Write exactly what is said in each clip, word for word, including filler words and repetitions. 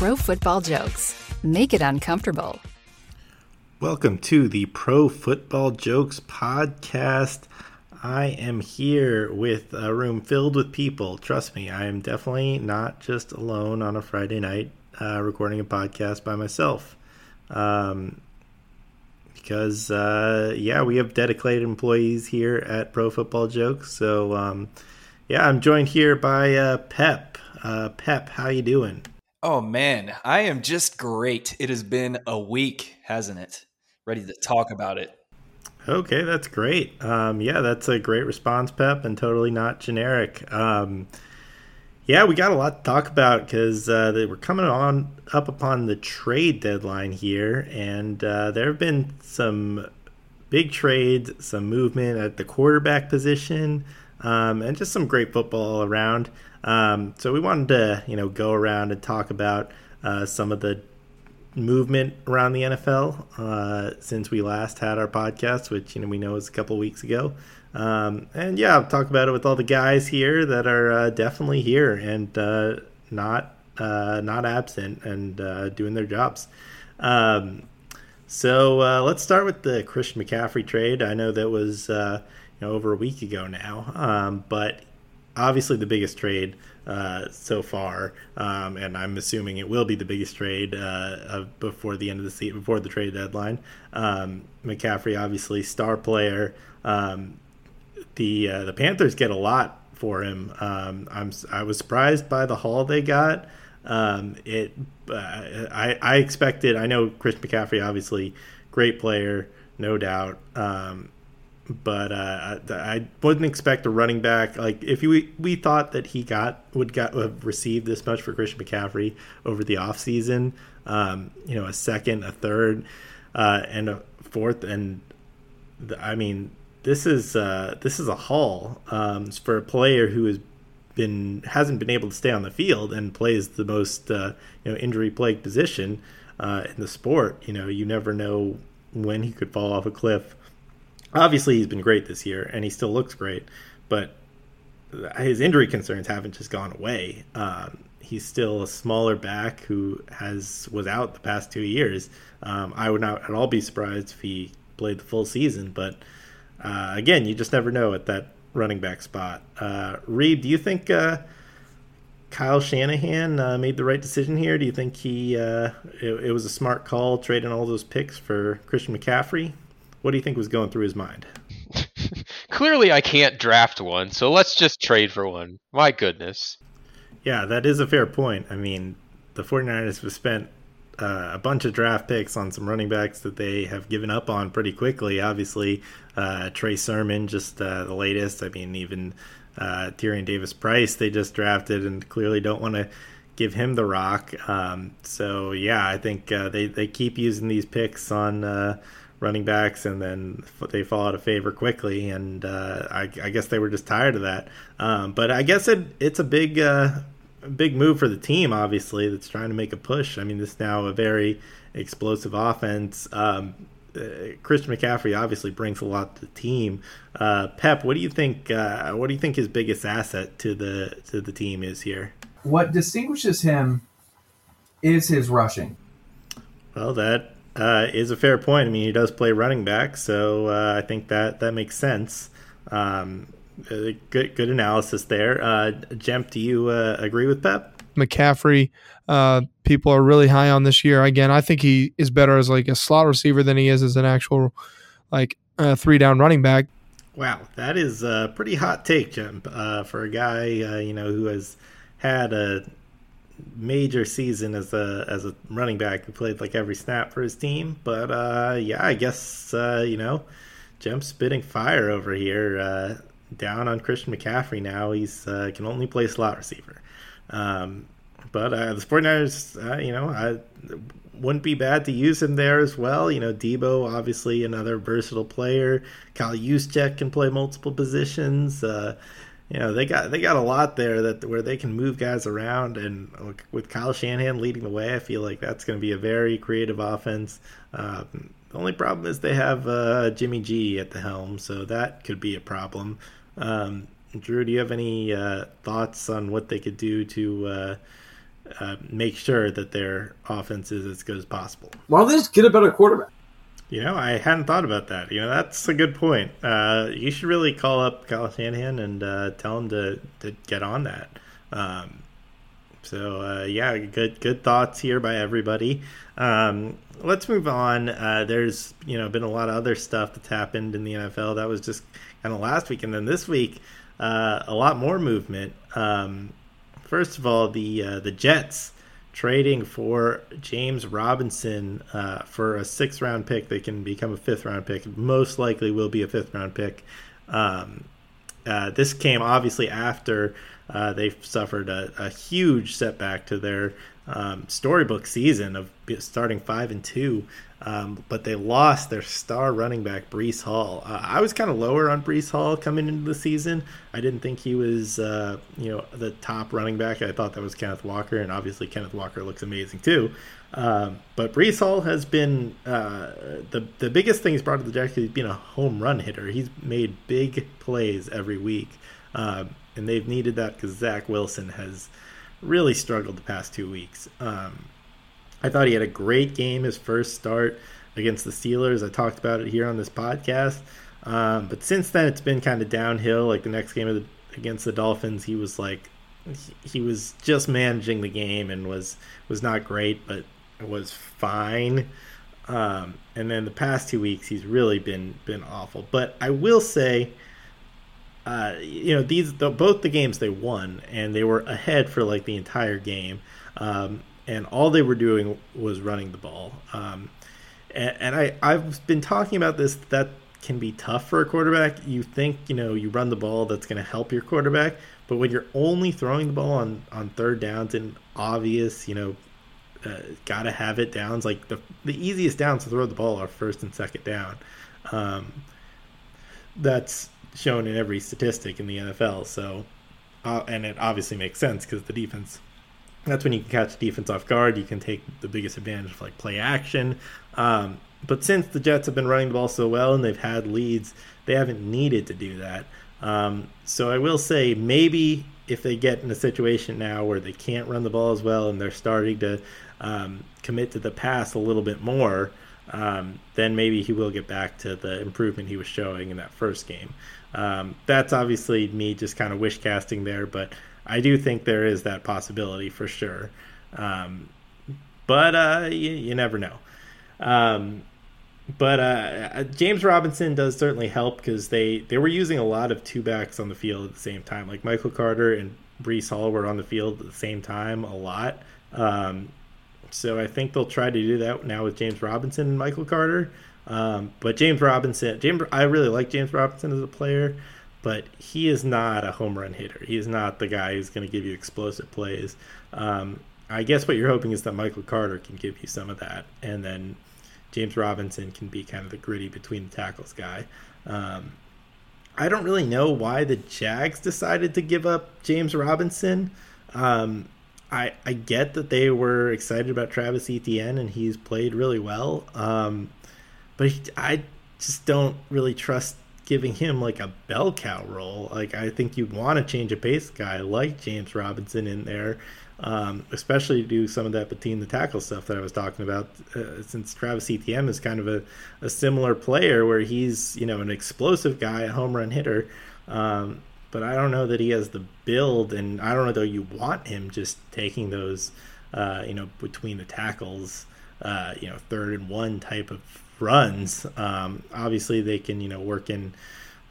Pro Football Jokes. Make it uncomfortable. Welcome to the Pro Football Jokes podcast. I am here with a room filled with people. Trust me, I am definitely not just alone on a Friday night uh, recording a podcast by myself. Um, because, uh, yeah, we have dedicated employees here at Pro Football Jokes. So, um, yeah, I'm joined here by uh, Pep. Uh, Pep, how you doing? Oh, man, I am just great. It has been a week, hasn't it? Ready to talk about it. Okay, that's great. Um, yeah, that's a great response, Pep, and totally not generic. Um, yeah, we got a lot to talk about because uh, we're coming on up upon the trade deadline here, and uh, there have been some big trades, some movement at the quarterback position, um, and just some great football all around. Um, so we wanted to, you know, go around and talk about uh, some of the movement around the N F L uh, since we last had our podcast, which, you know, we know is a couple weeks ago. Um, and yeah, I'll talk about it with all the guys here that are uh, definitely here and uh, not uh, not absent and uh, doing their jobs. Um, so uh, let's start with the Christian McCaffrey trade. I know that was uh, you know, over a week ago now, um, but. Obviously the biggest trade uh, so far, um, and I'm assuming it will be the biggest trade uh, of before the end of the season, before the trade deadline. Um, McCaffrey, obviously, star player. Um, the uh, the Panthers get a lot for him. Um, I'm I was surprised by the haul they got. Um, it uh, I I expected. I know Christian McCaffrey, obviously, great player, no doubt. Um, But uh, I wouldn't expect a running back like if we we thought that he got would got would receive this much for Christian McCaffrey over the offseason, um, you know, a second, a third, uh, and a fourth, and the, I mean this is uh, this is a haul um, for a player who has been hasn't been able to stay on the field and plays the most uh, you know injury plagued position uh, in the sport. You know, you never know when he could fall off a cliff. Obviously, he's been great this year, and he still looks great, but his injury concerns haven't just gone away. Um, he's still a smaller back who has was out the past two years. Um, I would not at all be surprised if he played the full season, but uh, again, you just never know at that running back spot. Uh, Reed, do you think uh, Kyle Shanahan uh, made the right decision here? Do you think he uh, it, it was a smart call trading all those picks for Christian McCaffrey? What do you think was going through his mind? Clearly, I can't draft one, so let's just trade for one. My goodness. Yeah, that is a fair point. I mean, the 49ers have spent uh, a bunch of draft picks on some running backs that they have given up on pretty quickly. Obviously, uh, Trey Sermon, just uh, the latest. I mean, even uh, Tyrion Davis-Price, they just drafted and clearly don't want to give him the rock. Um, so, yeah, I think uh, they, they keep using these picks on uh, – running backs, and then they fall out of favor quickly, and uh, I, I guess they were just tired of that. Um, but I guess it, it's a big, uh, big move for the team, obviously, that's trying to make a push. I mean, this is now a very explosive offense. Um, uh, Christian McCaffrey obviously brings a lot to the team. Uh, Pep, what do you think? Uh, what do you think his biggest asset to the to the team is here? What distinguishes him is his rushing. Well, that. Uh, is a fair point. I mean, he does play running back, so uh, I think that, that makes sense. Um, good good analysis there. Uh, Jemp, do you uh, agree with Pep? McCaffrey, uh, people are really high on this year. Again, I think he is better as like a slot receiver than he is as an actual like uh, three down running back. Wow, that is a pretty hot take, Jemp, uh, for a guy uh, you know who has had a major season as a as a running back who played like every snap for his team. But uh yeah I guess uh you know Jem's spitting fire over here, uh down on Christian McCaffrey now. He's uh, can only play slot receiver, um but uh the 49ers, uh, you know I wouldn't be bad to use him there as well. You know Debo, obviously another versatile player. Kyle Juszczyk can play multiple positions. uh You know, they got they got a lot there that where they can move guys around, and with Kyle Shanahan leading the way, I feel like that's going to be a very creative offense. Um, the only problem is they have uh, Jimmy G at the helm, so that could be a problem. Um, Drew, do you have any uh, thoughts on what they could do to uh, uh, make sure that their offense is as good as possible. Why don't they just get a better quarterback? You know, I hadn't thought about that. You know, that's a good point. Uh, you should really call up Kyle Shanahan and uh, tell him to, to get on that. Um, so, uh, yeah, good good thoughts here by everybody. Um, let's move on. Uh, there's, you know, been a lot of other stuff that's happened in the N F L. That was just kind of last week. And then this week, uh, a lot more movement. Um, first of all, the uh, the Jets trading for James Robinson uh, for a sixth round pick that can become a fifth round pick. Most likely will be a fifth round pick. Um, uh, this came obviously after uh, they suffered a, a huge setback to their um, storybook season of starting five and two, um, but they lost their star running back Breece Hall. Uh, I was kind of lower on Breece Hall coming into the season. I didn't think he was, uh, you know, the top running back. I thought that was Kenneth Walker, and obviously Kenneth Walker looks amazing too. Um, but Breece Hall has been uh, the the biggest thing he's brought to the Jets. He's been a home run hitter. He's made big plays every week, uh, and they've needed that because Zach Wilson has really struggled the past two weeks. Um, I thought he had a great game, his first start against the Steelers. I talked about it here on this podcast. Um, but since then, it's been kind of downhill. Like the next game of the, against the Dolphins, he was like, he was just managing the game and was, was not great, but was fine. Um, and then the past two weeks, he's really been, been awful. But I will say, uh, you know, these, the, both the games they won, and they were ahead for like the entire game. Um, And all they were doing was running the ball. Um, and and I, I've been talking about this. That can be tough for a quarterback. You think, you know, you run the ball, that's going to help your quarterback. But when you're only throwing the ball on, on third downs and obvious, you know, uh, got to have it downs. Like the the easiest downs to throw the ball are first and second down. Um, that's shown in every statistic in the N F L. So, uh, and it obviously makes sense because the defense... That's when you can catch defense off guard. You can take the biggest advantage of like play action. Um, but since the Jets have been running the ball so well and they've had leads, they haven't needed to do that. Um, so I will say maybe if they get in a situation now where they can't run the ball as well and they're starting to um, commit to the pass a little bit more, um, then maybe he will get back to the improvement he was showing in that first game. Um, that's obviously me just kind of wish casting there, but I do think there is that possibility for sure. Um, but uh, you, you never know. Um, but uh, James Robinson does certainly help because they, they were using a lot of two backs on the field at the same time. Like Michael Carter and Breece Hall were on the field at the same time a lot. Um, so I think they'll try to do that now with James Robinson and Michael Carter. Um, but James Robinson, James, I really like James Robinson as a player. But he is not a home run hitter. He is not the guy who's going to give you explosive plays. Um, I guess what you're hoping is that Michael Carter can give you some of that, and then James Robinson can be kind of the gritty between the tackles guy. Um, I don't really know why the Jags decided to give up James Robinson. Um, I, I get that they were excited about Travis Etienne, and he's played really well. Um, but he, I just don't really trust giving him like a bell cow role. Like I think you want to change a pace guy like James Robinson in there, um, especially to do some of that between the tackle stuff that I was talking about, uh, since Travis Etienne is kind of a, a similar player where he's, you know, an explosive guy, a home run hitter. Um, but I don't know that he has the build, and I don't know though you want him just taking those, uh, you know, between the tackles, uh, you know, third and one type of runs. Um, obviously they can, you know, work in,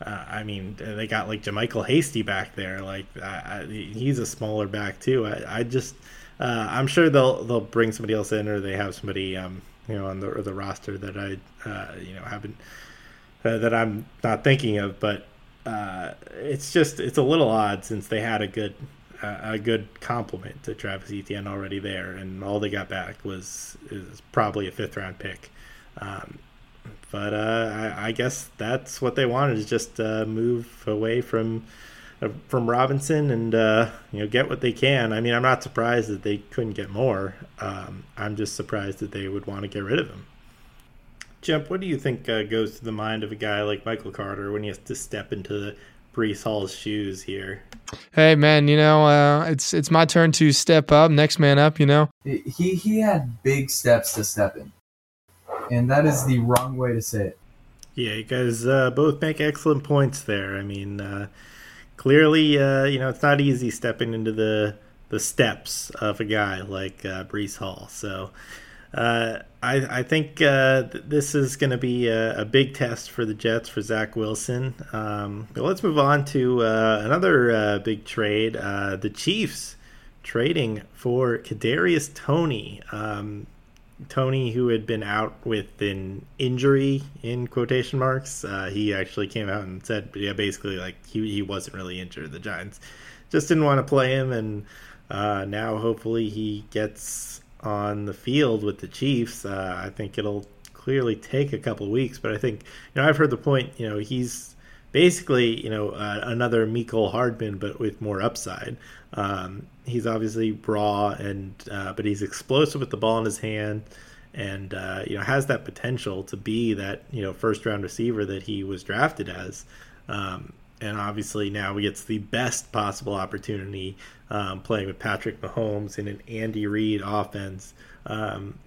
uh, I mean, they got like Jamichael Hasty back there. Like I, I, he's a smaller back too. I, I just, uh, I'm sure they'll, they'll bring somebody else in, or they have somebody, um, you know, on the, the roster that I, uh, you know, haven't, uh, that I'm not thinking of, but, uh, it's just, it's a little odd since they had a good, uh, a good compliment to Travis Etienne already there. And all they got back was, is probably a fifth round pick. Um, but uh, I, I guess that's what they wanted, is just uh, move away from uh, from Robinson and uh, you know, get what they can. I mean, I'm not surprised that they couldn't get more. Um, I'm just surprised that they would want to get rid of him. Jump, what do you think uh, goes to the mind of a guy like Michael Carter when he has to step into the Breece Hall's shoes here. Hey, man, you know, uh, it's it's my turn to step up, next man up, you know. He he had big steps to step in, and that is the wrong way to say it. Yeah, you guys uh, both make excellent points there. I mean, uh, clearly, uh, you know, it's not easy stepping into the, the steps of a guy like uh, Breece Hall. So uh, I, I think uh, th- this is going to be a, a big test for the Jets, for Zach Wilson. Um, but let's move on to uh, another uh, big trade, uh, the Chiefs trading for Kadarius Toney. Um Toney, who had been out with an injury in quotation marks, uh, he actually came out and said, yeah, basically, like, he, he wasn't really injured. The Giants just didn't want to play him, and uh, now hopefully he gets on the field with the Chiefs. Uh, I think it'll clearly take a couple of weeks, but I think, you know, I've heard the point, you know, he's basically, you know, uh, another Mecole Hardman, but with more upside. Um, he's obviously raw, and uh, but he's explosive with the ball in his hand, and uh, you know, has that potential to be that, you know, first round receiver that he was drafted as. Um, and obviously now he gets the best possible opportunity um, playing with Patrick Mahomes in an Andy Reid offense. Um,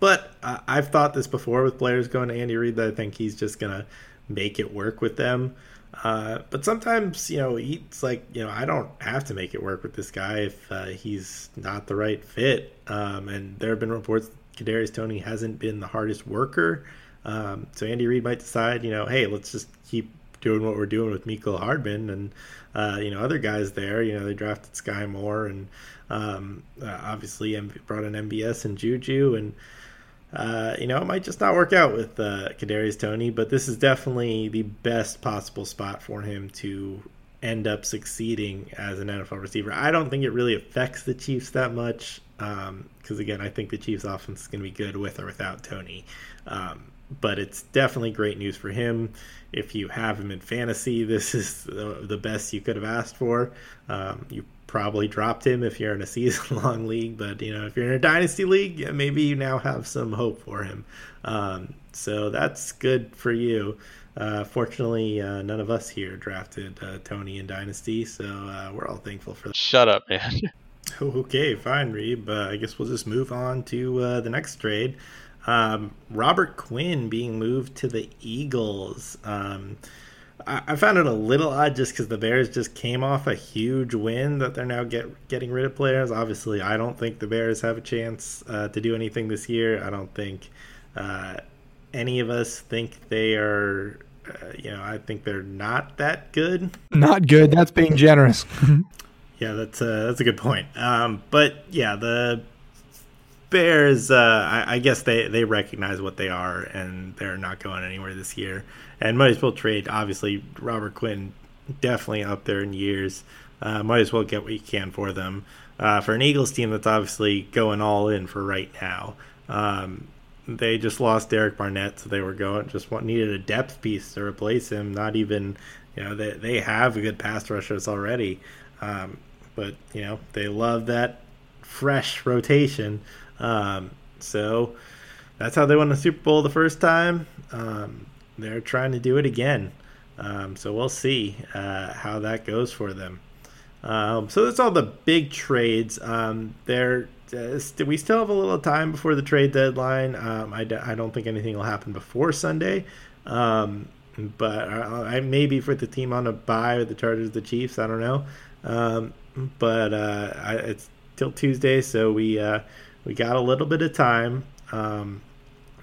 but I- I've thought this before with players going to Andy Reid, that I think he's just gonna make it work with them. Uh, but sometimes, you know, it's like, you know, I don't have to make it work with this guy if uh, he's not the right fit. Um, and there have been reports Kadarius Toney hasn't been the hardest worker. Um, so Andy Reid might decide, you know, hey, let's just keep doing what we're doing with Mecole Hardman and, uh, you know, other guys there. You know, they drafted Sky Moore and um, uh, obviously brought in M B S and Juju, and Uh, you know, it might just not work out with uh, Kadarius Toney, but this is definitely the best possible spot for him to end up succeeding as an N F L receiver. I don't think it really affects the Chiefs that much because, um, again, I think the Chiefs' offense is going to be good with or without Toney. Um, but it's definitely great news for him. If you have him in fantasy, this is the, the best you could have asked for. Um, you probably dropped him if you're in a season-long league, but you know, if you're in a dynasty league, maybe you now have some hope for him. Um, so that's good for you. Uh, fortunately, uh, none of us here drafted uh, Toney in dynasty, so uh, we're all thankful for that. Shut up, man. Okay, fine, Reeb. Uh, I guess we'll just move on to uh, the next trade. Um, Robert Quinn being moved to the Eagles. Um, I found it a little odd just because the Bears just came off a huge win that they're now get, getting rid of players. Obviously, I don't think the Bears have a chance uh, to do anything this year. I don't think uh, any of us think they are, uh, you know, I think they're not that good. Not good. That's being generous. Yeah, that's, uh, that's a good point. Um, but, yeah, the Bears, uh, I, I guess they, they recognize what they are, and they're not going anywhere this year. And might as well trade. Obviously, Robert Quinn definitely up there in years. Uh, might as well get what you can for them. Uh, for an Eagles team that's obviously going all in for right now. Um, they just lost Derek Barnett, so they were going just want, needed a depth piece to replace him. Not even, you know, they they have a good pass rushers already, um, but you know they love that fresh rotation. Um, so that's how they won the Super Bowl the first time. Um, They're trying to do it again. Um, so we'll see uh, how that goes for them. Um, so that's all the big trades. Um, there, uh, st- we still have a little time before the trade deadline. Um, I, d- I don't think anything will happen before Sunday. Um, but I, I maybe for the team on a bye with the Chargers, the Chiefs, I don't know. Um, but uh, I, it's till Tuesday, so we uh, we got a little bit of time. Um,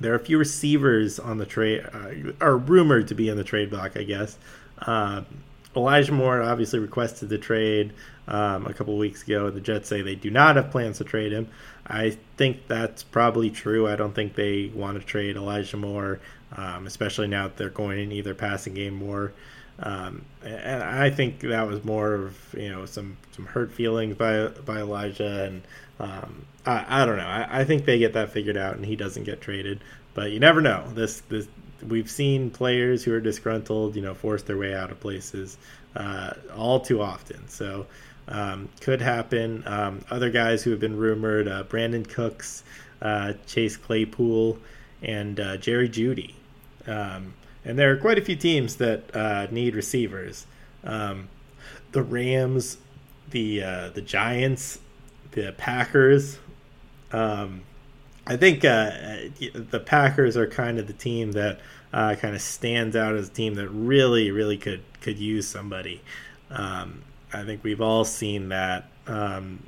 There are a few receivers on the trade, uh, are rumored to be in the trade block, I guess. Uh, Elijah Moore obviously requested the trade um, a couple weeks ago. The Jets say they do not have plans to trade him. I think that's probably true. I don't think they want to trade Elijah Moore, um, especially now that they're going in either passing game more. Um, and I think that was more of, you know, some, some hurt feelings by by Elijah, and um, I, I don't know. I, I think they get that figured out, and he doesn't get traded. But you never know. This this we've seen players who are disgruntled, you know, force their way out of places uh, all too often. So um, could happen. Um, other guys who have been rumored: uh, Brandon Cooks, uh, Chase Claypool, and uh, Jerry Jeudy. Um, And there are quite a few teams that uh, need receivers. Um, the Rams, the uh, the Giants, the Packers. Um, I think uh, the Packers are kind of the team that uh, kind of stands out as a team that really, really could, could use somebody. Um, I think we've all seen that. Um,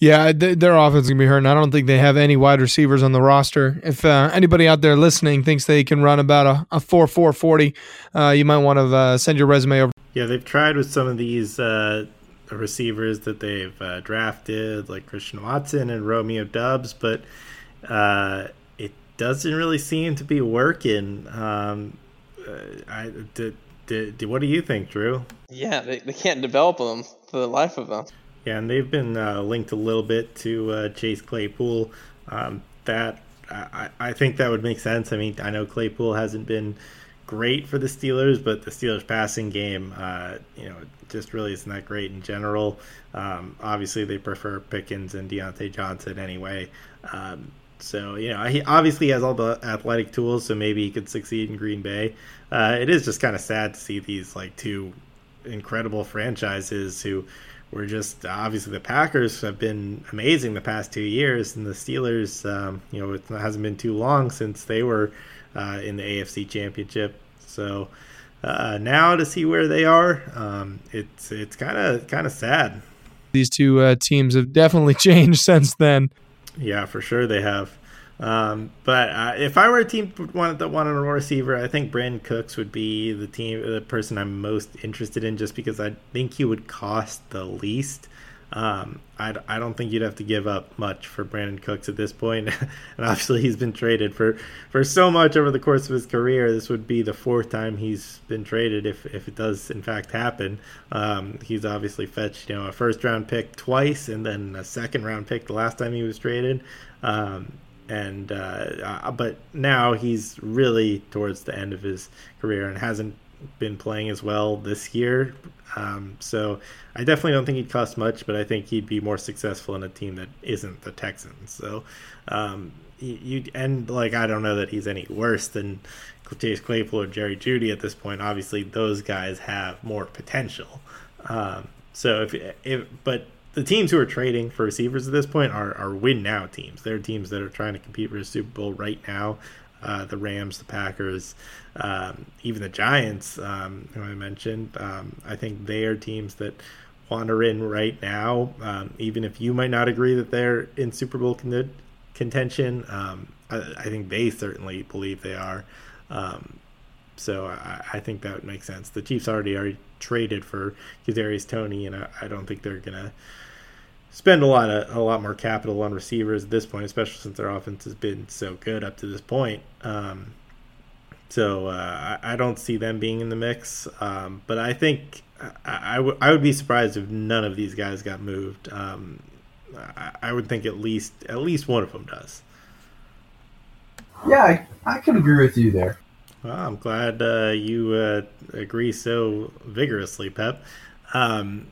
yeah, th- their offense is going to be hurting. I don't think they have any wide receivers on the roster. If uh, anybody out there listening thinks they can run about a, a four four forty, uh, you might want to uh, send your resume over. Yeah, they've tried with some of these uh, receivers that they've uh, drafted, like Christian Watson and Romeo Doubs, but uh, it doesn't really seem to be working. Um, I did. What do you think, Drew? Yeah, they, they can't develop them for the life of them. Yeah, and they've been uh, linked a little bit to uh, Chase Claypool. Um, that I, I think that would make sense. I mean, I know Claypool hasn't been great for the Steelers, but the Steelers' passing game, uh, you know, just really isn't that great in general. Um, obviously, they prefer Pickens and Deontay Johnson anyway. Um, so, you know, he obviously has all the athletic tools, so maybe he could succeed in Green Bay. Uh, it is just kind of sad to see these, like, two incredible franchises who were just, obviously the Packers have been amazing the past two years, and the Steelers, um, you know, it hasn't been too long since they were uh, in the A F C Championship. So uh, now to see where they are, um, it's it's kind of kind of sad. These two uh, teams have definitely changed since then. Yeah, for sure they have. Um, but uh, if I were a team that wanted a receiver, I think Brandon Cooks would be the team, the person I'm most interested in, just because I think he would cost the least. Um, I, I don't think you'd have to give up much for Brandon Cooks at this point. And obviously he's been traded for, for so much over the course of his career. This would be the fourth time he's been traded if, if it does in fact happen. Um, he's obviously fetched, you know, a first round pick twice and then a second round pick the last time he was traded. Um, and, uh, but now he's really towards the end of his career and hasn't been playing as well this year. Um, so I definitely don't think he'd cost much, but I think he'd be more successful in a team that isn't the Texans. So, um, you and like, I don't know that he's any worse than Chase Claypool or Jerry Jeudy at this point. Obviously those guys have more potential. Um, so if, if, but the teams who are trading for receivers at this point are, are win now teams. They're teams that are trying to compete for the Super Bowl right now. Uh, the Rams, the Packers, um, even the Giants, um, who I mentioned, um, I think they are teams that wander in right now. Um, even if you might not agree that they're in Super Bowl con- contention, um, I, I think they certainly believe they are. Um, so I, I think that would make sense. The Chiefs already already traded for Kadarius Toney, and I, I don't think they're going to spend a lot of, a lot more capital on receivers at this point, especially since their offense has been so good up to this point. Um, so uh, I, I don't see them being in the mix. Um, but I think I, I, w- I would be surprised if none of these guys got moved. Um, I, I would think at least at least one of them does. Yeah, I, I can agree with you there. Well, I'm glad uh, you uh, agree so vigorously, Pep. Um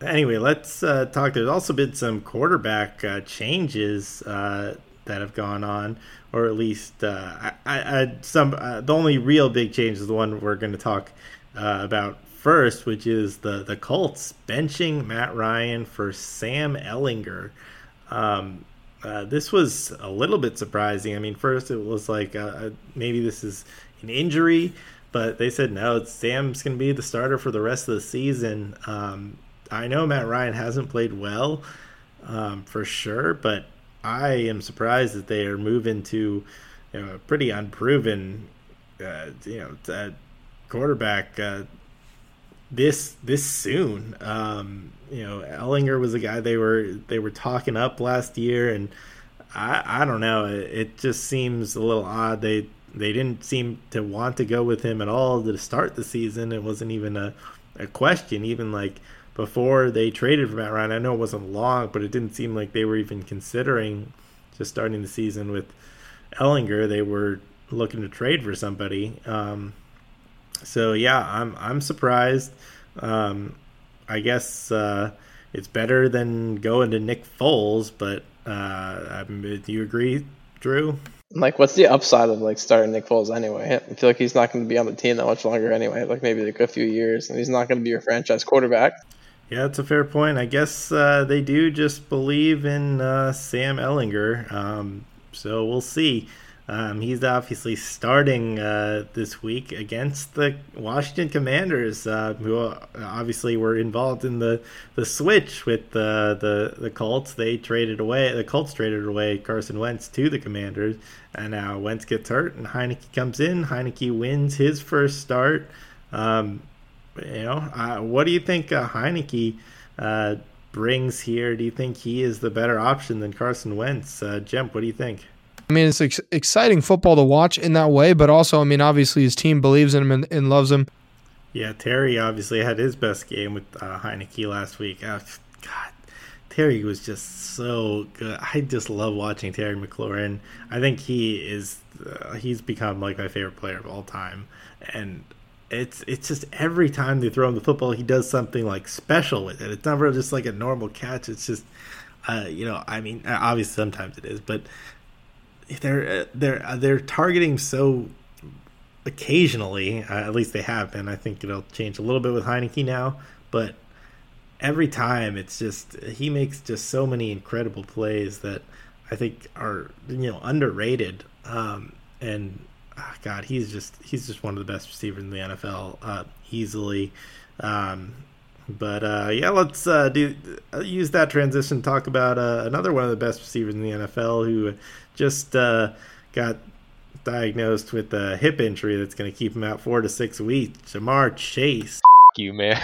Anyway, let's uh, talk. There's also been some quarterback uh, changes uh, that have gone on, or at least uh, I, I, some. Uh, the only real big change is the one we're going to talk uh, about first, which is the, the Colts benching Matt Ryan for Sam Ellinger. Um, uh, this was a little bit surprising. I mean, first it was like uh, maybe this is an injury, but they said no, it's Sam's going to be the starter for the rest of the season. Um, I know Matt Ryan hasn't played well, um, for sure, but I am surprised that they are moving to, you know, a pretty unproven, uh, you know, uh, quarterback uh, this this soon. Um, you know, Ellinger was a the guy they were they were talking up last year, and I I don't know. It, it just seems a little odd. They they didn't seem to want to go with him at all to start the season. It wasn't even a a question. Even like. Before they traded for Matt Ryan, I know it wasn't long, but it didn't seem like they were even considering just starting the season with Ellinger. They were looking to trade for somebody. Um, so yeah, I'm I'm surprised. Um, I guess uh, it's better than going to Nick Foles, but uh, I mean, do you agree, Drew? Like, what's the upside of, like, starting Nick Foles anyway? I feel like he's not going to be on the team that much longer anyway, like maybe like a few years, and he's not going to be your franchise quarterback. Yeah, that's a fair point. I guess uh, they do just believe in uh, Sam Ellinger, um, so we'll see. Um, he's obviously starting uh, this week against the Washington Commanders, uh, who obviously were involved in the, the switch with the, the the Colts. They traded away the Colts traded away Carson Wentz to the Commanders, and now Wentz gets hurt, and Heinicke comes in. Heinicke wins his first start. Um, you know, uh, what do you think uh, Heinicke uh, brings here? Do you think he is the better option than Carson Wentz? Uh, Jemp, what do you think? I mean, it's ex- exciting football to watch in that way, but also, I mean, obviously his team believes in him and, and loves him. Yeah, Terry obviously had his best game with uh, Heinicke last week. Oh, God, Terry was just so good. I just love watching Terry McLaurin. I think he is, uh, he's become like my favorite player of all time. And it's it's just every time they throw him the football, he does something like special with it. It's never just like a normal catch. It's just, uh, you know, I mean, obviously sometimes it is, but They're they're they're targeting so occasionally. Uh, at least they have been. I think it'll change a little bit with Heinicke now, but every time it's just he makes just so many incredible plays that I think are you know underrated. Um, and oh God, he's just he's just one of the best receivers in the N F L uh, easily. Um, But, uh, yeah, let's uh, do uh, use that transition to talk about uh, another one of the best receivers in the N F L who just uh, got diagnosed with a hip injury that's going to keep him out four to six weeks, Jamar Chase. F- you, man.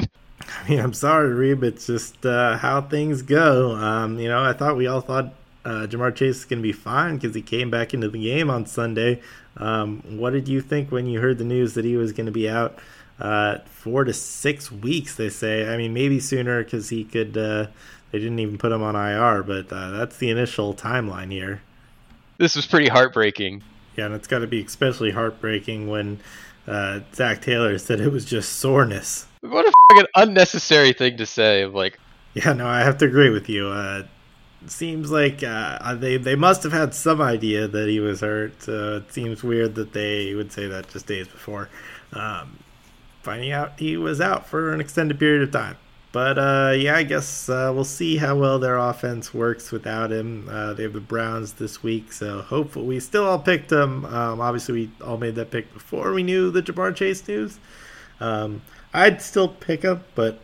I mean, I'm sorry, Reeb. It's just uh, how things go. Um, you know, I thought we all thought uh, Jamar Chase is going to be fine because he came back into the game on Sunday. Um, what did you think when you heard the news that he was going to be out? Uh, four to six weeks, they say. I mean, maybe sooner because he could. Uh, they didn't even put him on I R, but uh, that's the initial timeline here. This was pretty heartbreaking. Yeah, and it's got to be especially heartbreaking when uh, Zach Taylor said it was just soreness. What a fucking unnecessary thing to say. Like, yeah, no, I have to agree with you. Uh, it seems like uh, they they must have had some idea that he was hurt. So it seems weird that they would say that just days before. Um, finding out he was out for an extended period of time. But, uh, yeah, I guess uh, we'll see how well their offense works without him. Uh, they have the Browns this week, so hopefully we still all picked them. Um, obviously, we all made that pick before we knew the Jamar Chase news. Um, I'd still pick him, but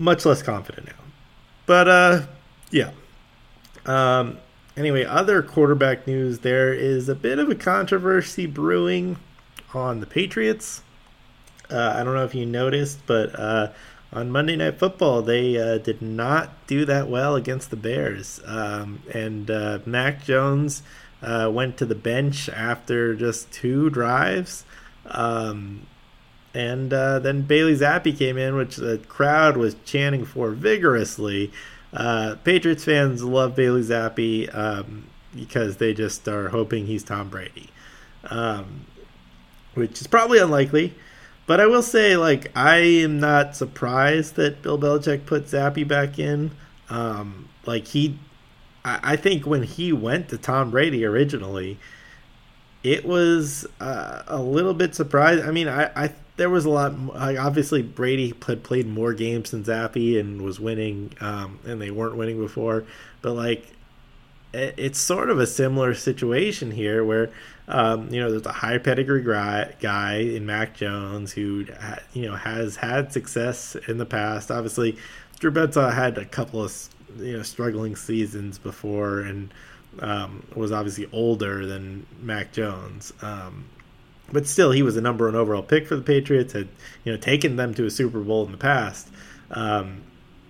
much less confident now. But, uh, yeah. Um, anyway, other quarterback news. There is a bit of a controversy brewing on the Patriots. Uh, I don't know if you noticed, but uh, on Monday Night Football, they uh, did not do that well against the Bears. Um, and uh, Mac Jones uh, went to the bench after just two drives. Um, and uh, then Bailey Zappe came in, which the crowd was chanting for vigorously. Uh, Patriots fans love Bailey Zappe um, because they just are hoping he's Tom Brady, um, which is probably unlikely. But I will say, like, I am not surprised that Bill Belichick put Zappe back in. Um, like, he, I, I think when he went to Tom Brady originally, it was uh, a little bit surprised. I mean, I, I there was a lot. Like, obviously, Brady had played more games than Zappe and was winning, um, and they weren't winning before. But, like, it, it's sort of a similar situation here where, Um, you know, there's a high pedigree guy in Mac Jones who, you know, has had success in the past. Obviously, Drew Bledsoe had a couple of, you know, struggling seasons before and um, was obviously older than Mac Jones. Um, but still, he was a number one overall pick for the Patriots, had, you know, taken them to a Super Bowl in the past um,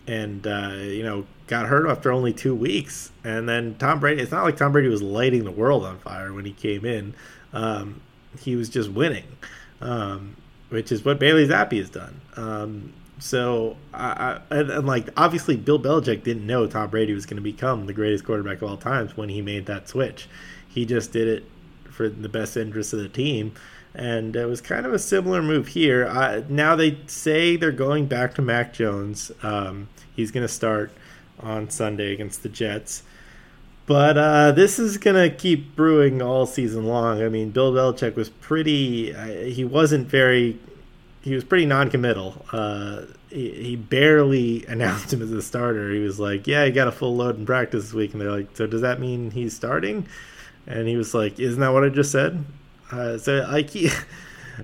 and, uh, you know, got hurt after only two weeks. And then Tom Brady, it's not like Tom Brady was lighting the world on fire when he came in. Um, he was just winning, um, which is what Bailey Zappe has done. Um, so, I, I, and, and like, obviously Bill Belichick didn't know Tom Brady was going to become the greatest quarterback of all times when he made that switch. He just did it for the best interest of the team. And it was kind of a similar move here. I, now they say they're going back to Mac Jones. Um, he's going to start on Sunday against the Jets, But uh, this is going to keep brewing all season long. I mean, Bill Belichick was pretty uh, – he wasn't very – he was pretty noncommittal. Uh, he, he barely announced him as a starter. He was like, yeah, he got a full load in practice this week. And they're like, so does that mean he's starting? And he was like, isn't that what I just said? Uh, so, like, he,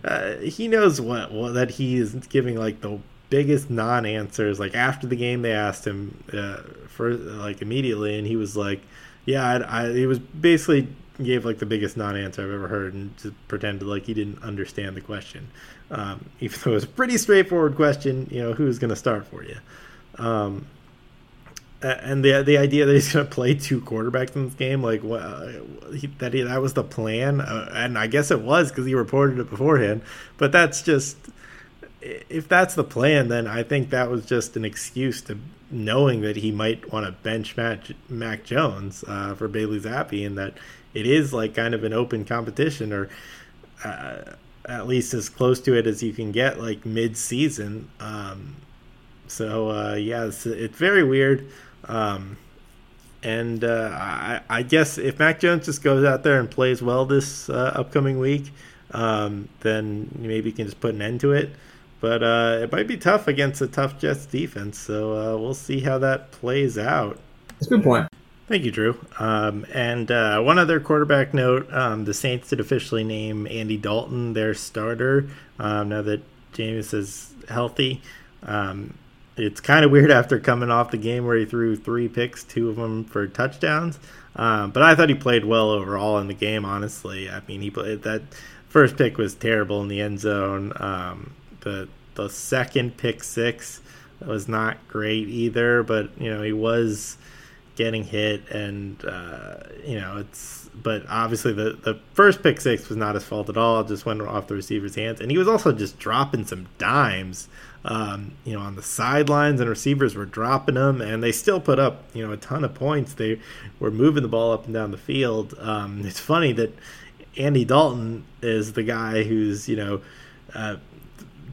uh, he knows what, what that he is giving, like, the – biggest non-answers. Like, after the game they asked him uh, for like immediately, and he was like, yeah, I, I he was basically gave like the biggest non-answer I've ever heard, and just pretended like he didn't understand the question, um, even though it was a pretty straightforward question. You know, who's going to start for you? Um, and the the idea that he's going to play two quarterbacks in this game, like well, he, that he, that was the plan, uh, and I guess it was because he reported it beforehand. But that's just. If that's the plan, then I think that was just an excuse to knowing that he might want to bench Mac Jones uh, for Bailey Zappe, and that it is like kind of an open competition, or uh, at least as close to it as you can get, like mid-season. Um, so uh, yeah, it's, it's very weird. Um, and uh, I, I guess if Mac Jones just goes out there and plays well this uh, upcoming week, um, then maybe you can just put an end to it. But uh, it might be tough against a tough Jets defense, so uh, we'll see how that plays out. That's a good point. Thank you, Drew. Um, and uh, one other quarterback note, um, the Saints did officially name Andy Dalton their starter um, now that Jameis is healthy. Um, it's kind of weird after coming off the game where he threw three picks, two of them for touchdowns. Um, but I thought he played well overall in the game, honestly. I mean, he played, that first pick was terrible in the end zone. Um The, the second pick six was not great either, but, you know, he was getting hit, and, uh, you know, it's, but obviously the, the first pick six was not his fault at all. It just went off the receiver's hands. And he was also just dropping some dimes, um, you know, on the sidelines, and receivers were dropping them, and they still put up, you know, a ton of points. They were moving the ball up and down the field. Um, it's funny that Andy Dalton is the guy who's, you know, uh,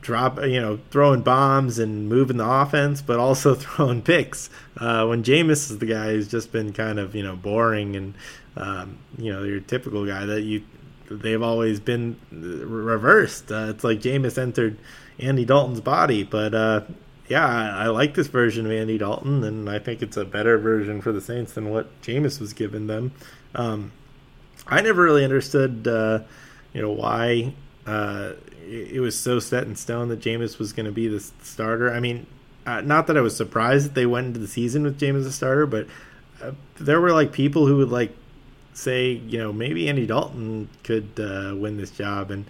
drop you know throwing bombs and moving the offense, but also throwing picks, uh when Jameis is the guy who's just been kind of you know boring and um you know your typical guy that you they've always been reversed. Uh, it's like Jameis entered Andy Dalton's body. But uh yeah I, I like this version of Andy Dalton, and I think it's a better version for the Saints than what Jameis was giving them. um I never really understood uh you know why uh it was so set in stone that Jameis was going to be the starter. I mean, uh, not that I was surprised that they went into the season with Jameis as a starter, but uh, there were like people who would like say, you know, maybe Andy Dalton could uh, win this job, and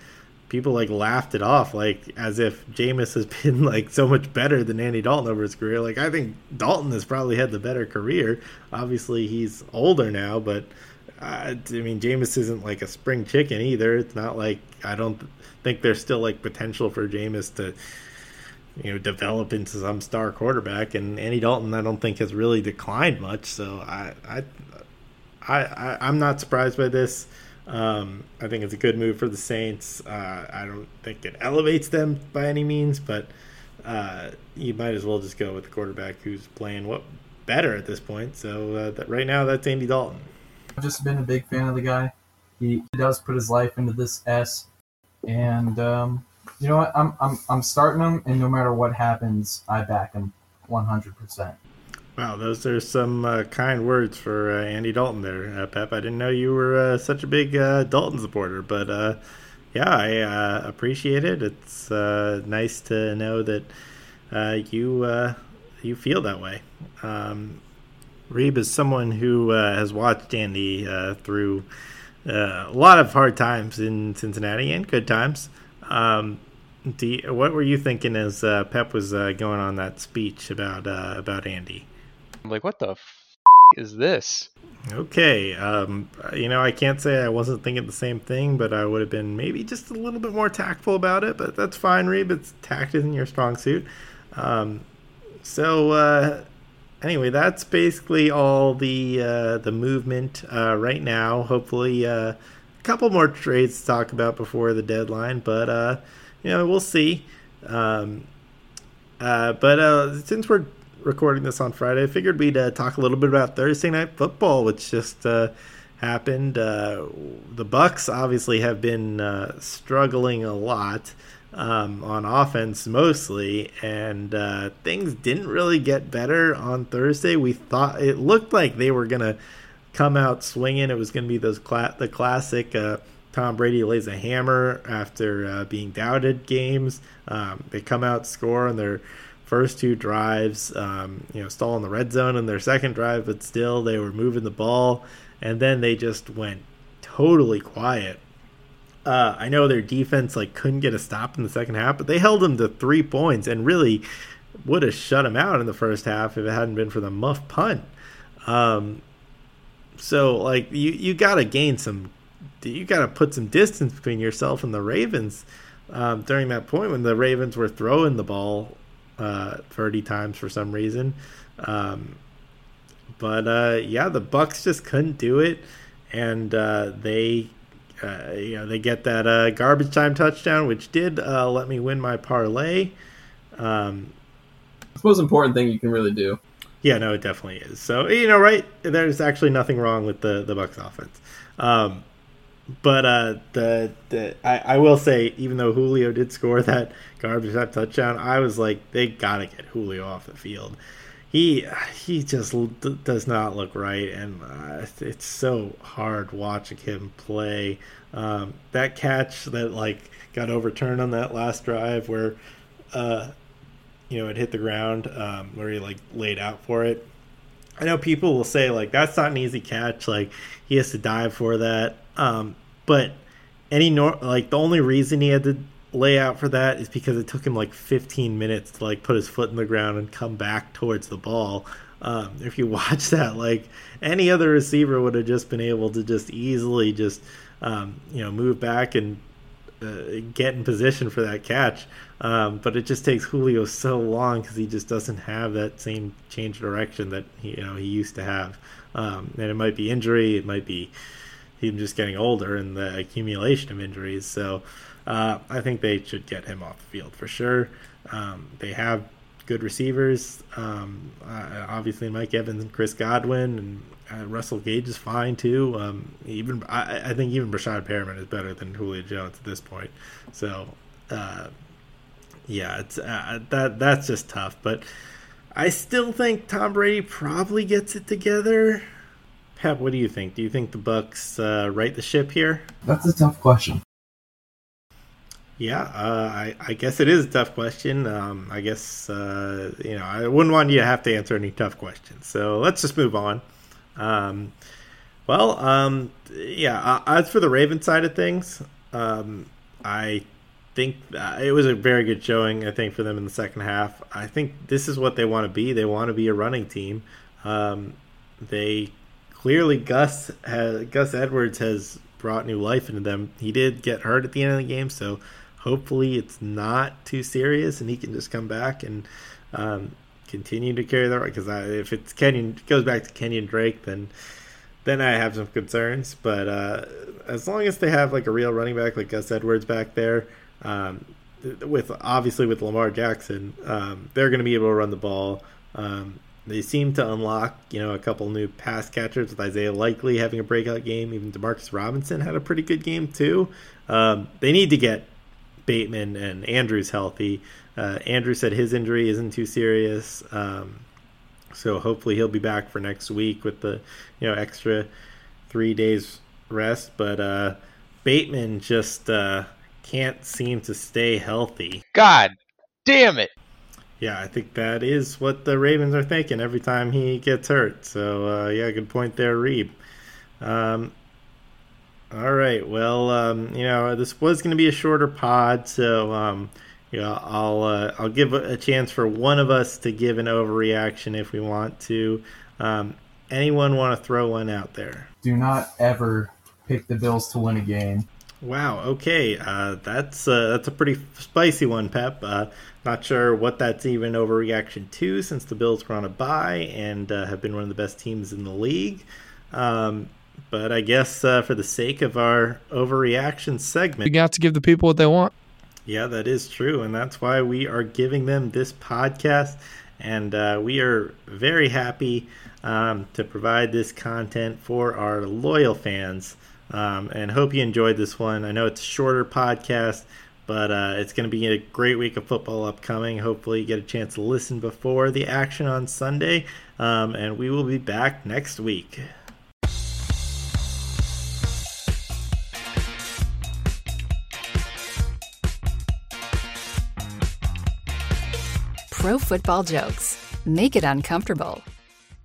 people like laughed it off, like as if Jameis has been like so much better than Andy Dalton over his career. Like I think Dalton has probably had the better career. Obviously, he's older now, but uh, I mean, Jameis isn't like a spring chicken either. It's not like I don't. Th- think there's still like potential for Jameis to you know develop into some star quarterback, and Andy Dalton I don't think has really declined much, so I I, I, I I'm not surprised by this. um I think it's a good move for the Saints. uh I don't think it elevates them by any means, but uh you might as well just go with the quarterback who's playing what better at this point. So uh, that right now that's Andy Dalton. I've just been a big fan of the guy. He does put his life into this S. And um, you know what? I'm I'm I'm starting him, and no matter what happens, I back him one hundred percent. Wow, those are some uh, kind words for uh, Andy Dalton there, uh, Pep. I didn't know you were uh, such a big uh, Dalton supporter, but uh, yeah, I uh, appreciate it. It's uh, nice to know that uh, you uh, you feel that way. Um, Reeb is someone who uh, has watched Andy uh, through. Uh, a lot of hard times in Cincinnati and good times. Um, do you, what were you thinking as uh, Pep was uh, going on that speech about uh, about Andy? I'm like, what the f- is this? Okay, um, you know, I can't say I wasn't thinking the same thing, but I would have been maybe just a little bit more tactful about it. But that's fine, Reeb. It's tact isn't your strong suit. Um, so. Uh, Anyway, that's basically all the uh, the movement uh, right now. Hopefully, uh, a couple more trades to talk about before the deadline, but uh, you know we'll see. Um, uh, but uh, since we're recording this on Friday, I figured we'd uh, talk a little bit about Thursday Night Football, which just uh, happened. Uh, the Bucs obviously have been uh, struggling a lot um, on offense mostly, and uh, things didn't really get better on Thursday. We thought it looked like they were going to come out swinging. It was going to be those cla- the classic uh, Tom Brady lays a hammer after uh, being doubted games. Um, they come out, score on their first two drives, um, you know, stall in the red zone in their second drive, but still they were moving the ball, and then they just went totally quiet. Uh, I know their defense like couldn't get a stop in the second half, but they held them to three points and really would have shut them out in the first half if it hadn't been for the muff punt. Um, So, like, you, you got to gain some – you got to put some distance between yourself and the Ravens um, during that point when the Ravens were throwing the ball uh, thirty times for some reason. Um, but, uh, yeah, the Bucs just couldn't do it, and uh, they uh, you know, they get that uh, garbage time touchdown, which did uh, let me win my parlay. Um, it's the most important thing you can really do. Yeah, no, it definitely is. So, you know, right, there's actually nothing wrong with the, the Bucs offense. Um, but uh, the, the I, I will say, even though Julio did score that garbage time touchdown, I was like, they got to get Julio off the field. He he just d- does not look right, and uh, it's so hard watching him play. Um, that catch that, like, got overturned on that last drive where uh, – you know, it hit the ground um, where he, like, laid out for it. I know people will say, like, that's not an easy catch. Like, he has to dive for that. Um, but any nor- like, the only reason he had to lay out for that is because it took him, like, fifteen minutes to, like, put his foot in the ground and come back towards the ball. Um, if you watch that, like, any other receiver would have just been able to just easily just, um, you know, move back and Uh, get in position for that catch, um, but it just takes Julio so long because he just doesn't have that same change of direction that he, you know, he used to have, um, and it might be injury, it might be him just getting older and the accumulation of injuries. So uh, I think they should get him off the field for sure. Um, they have good receivers, um, uh, obviously Mike Evans and Chris Godwin, and Uh, Russell Gage is fine too. Um, even I, I think even Brashad Perriman is better than Julio Jones at this point. So, uh, yeah, it's uh, that that's just tough. But I still think Tom Brady probably gets it together. Pep, what do you think? Do you think the Bucs uh, right the ship here? That's a tough question. Yeah, uh, I, I guess it is a tough question. Um, I guess uh, you know I wouldn't want you to have to answer any tough questions. So let's just move on. Um, well, um, yeah, as for the Ravens side of things, um, I think it was a very good showing, I think, for them in the second half. I think this is what they want to be. They want to be a running team. Um, they clearly, Gus has, Gus Edwards has brought new life into them. He did get hurt at the end of the game, so hopefully it's not too serious and he can just come back and, um, continue to carry that, because if it's Kenyon, it goes back to Kenyon Drake, then then I have some concerns. But uh, as long as they have like a real running back like Gus Edwards back there, um, with obviously with Lamar Jackson, um, they're going to be able to run the ball. Um, they seem to unlock, you know, a couple new pass catchers with Isaiah Likely having a breakout game. Even Demarcus Robinson had a pretty good game too. Um, they need to get Bateman and Andrews healthy. Uh, Andrew said his injury isn't too serious, um, so hopefully he'll be back for next week with the, you know, extra three days rest. But uh, Bateman just uh, can't seem to stay healthy. God damn it! Yeah, I think that is what the Ravens are thinking every time he gets hurt. So uh, yeah, good point there, Reeb. Um, all right, well, um, you know, this was going to be a shorter pod, so. Um, Yeah, I'll uh, I'll give a chance for one of us to give an overreaction if we want to. Um, anyone want to throw one out there? Do not ever pick the Bills to win a game. Wow. Okay, uh, that's uh, that's a pretty spicy one, Pep. Uh, not sure what that's even overreaction to, since the Bills were on a bye and uh, have been one of the best teams in the league. Um, but I guess uh, for the sake of our overreaction segment, we got to give the people what they want. Yeah, that is true, and that's why we are giving them this podcast And uh, we are very happy um, to provide this content for our loyal fans. Um, and hope you enjoyed this one. I know it's a shorter podcast, but uh, it's going to be a great week of football upcoming. Hopefully you get a chance to listen before the action on Sunday. Um, and we will be back next week. Pro football jokes. Make it uncomfortable.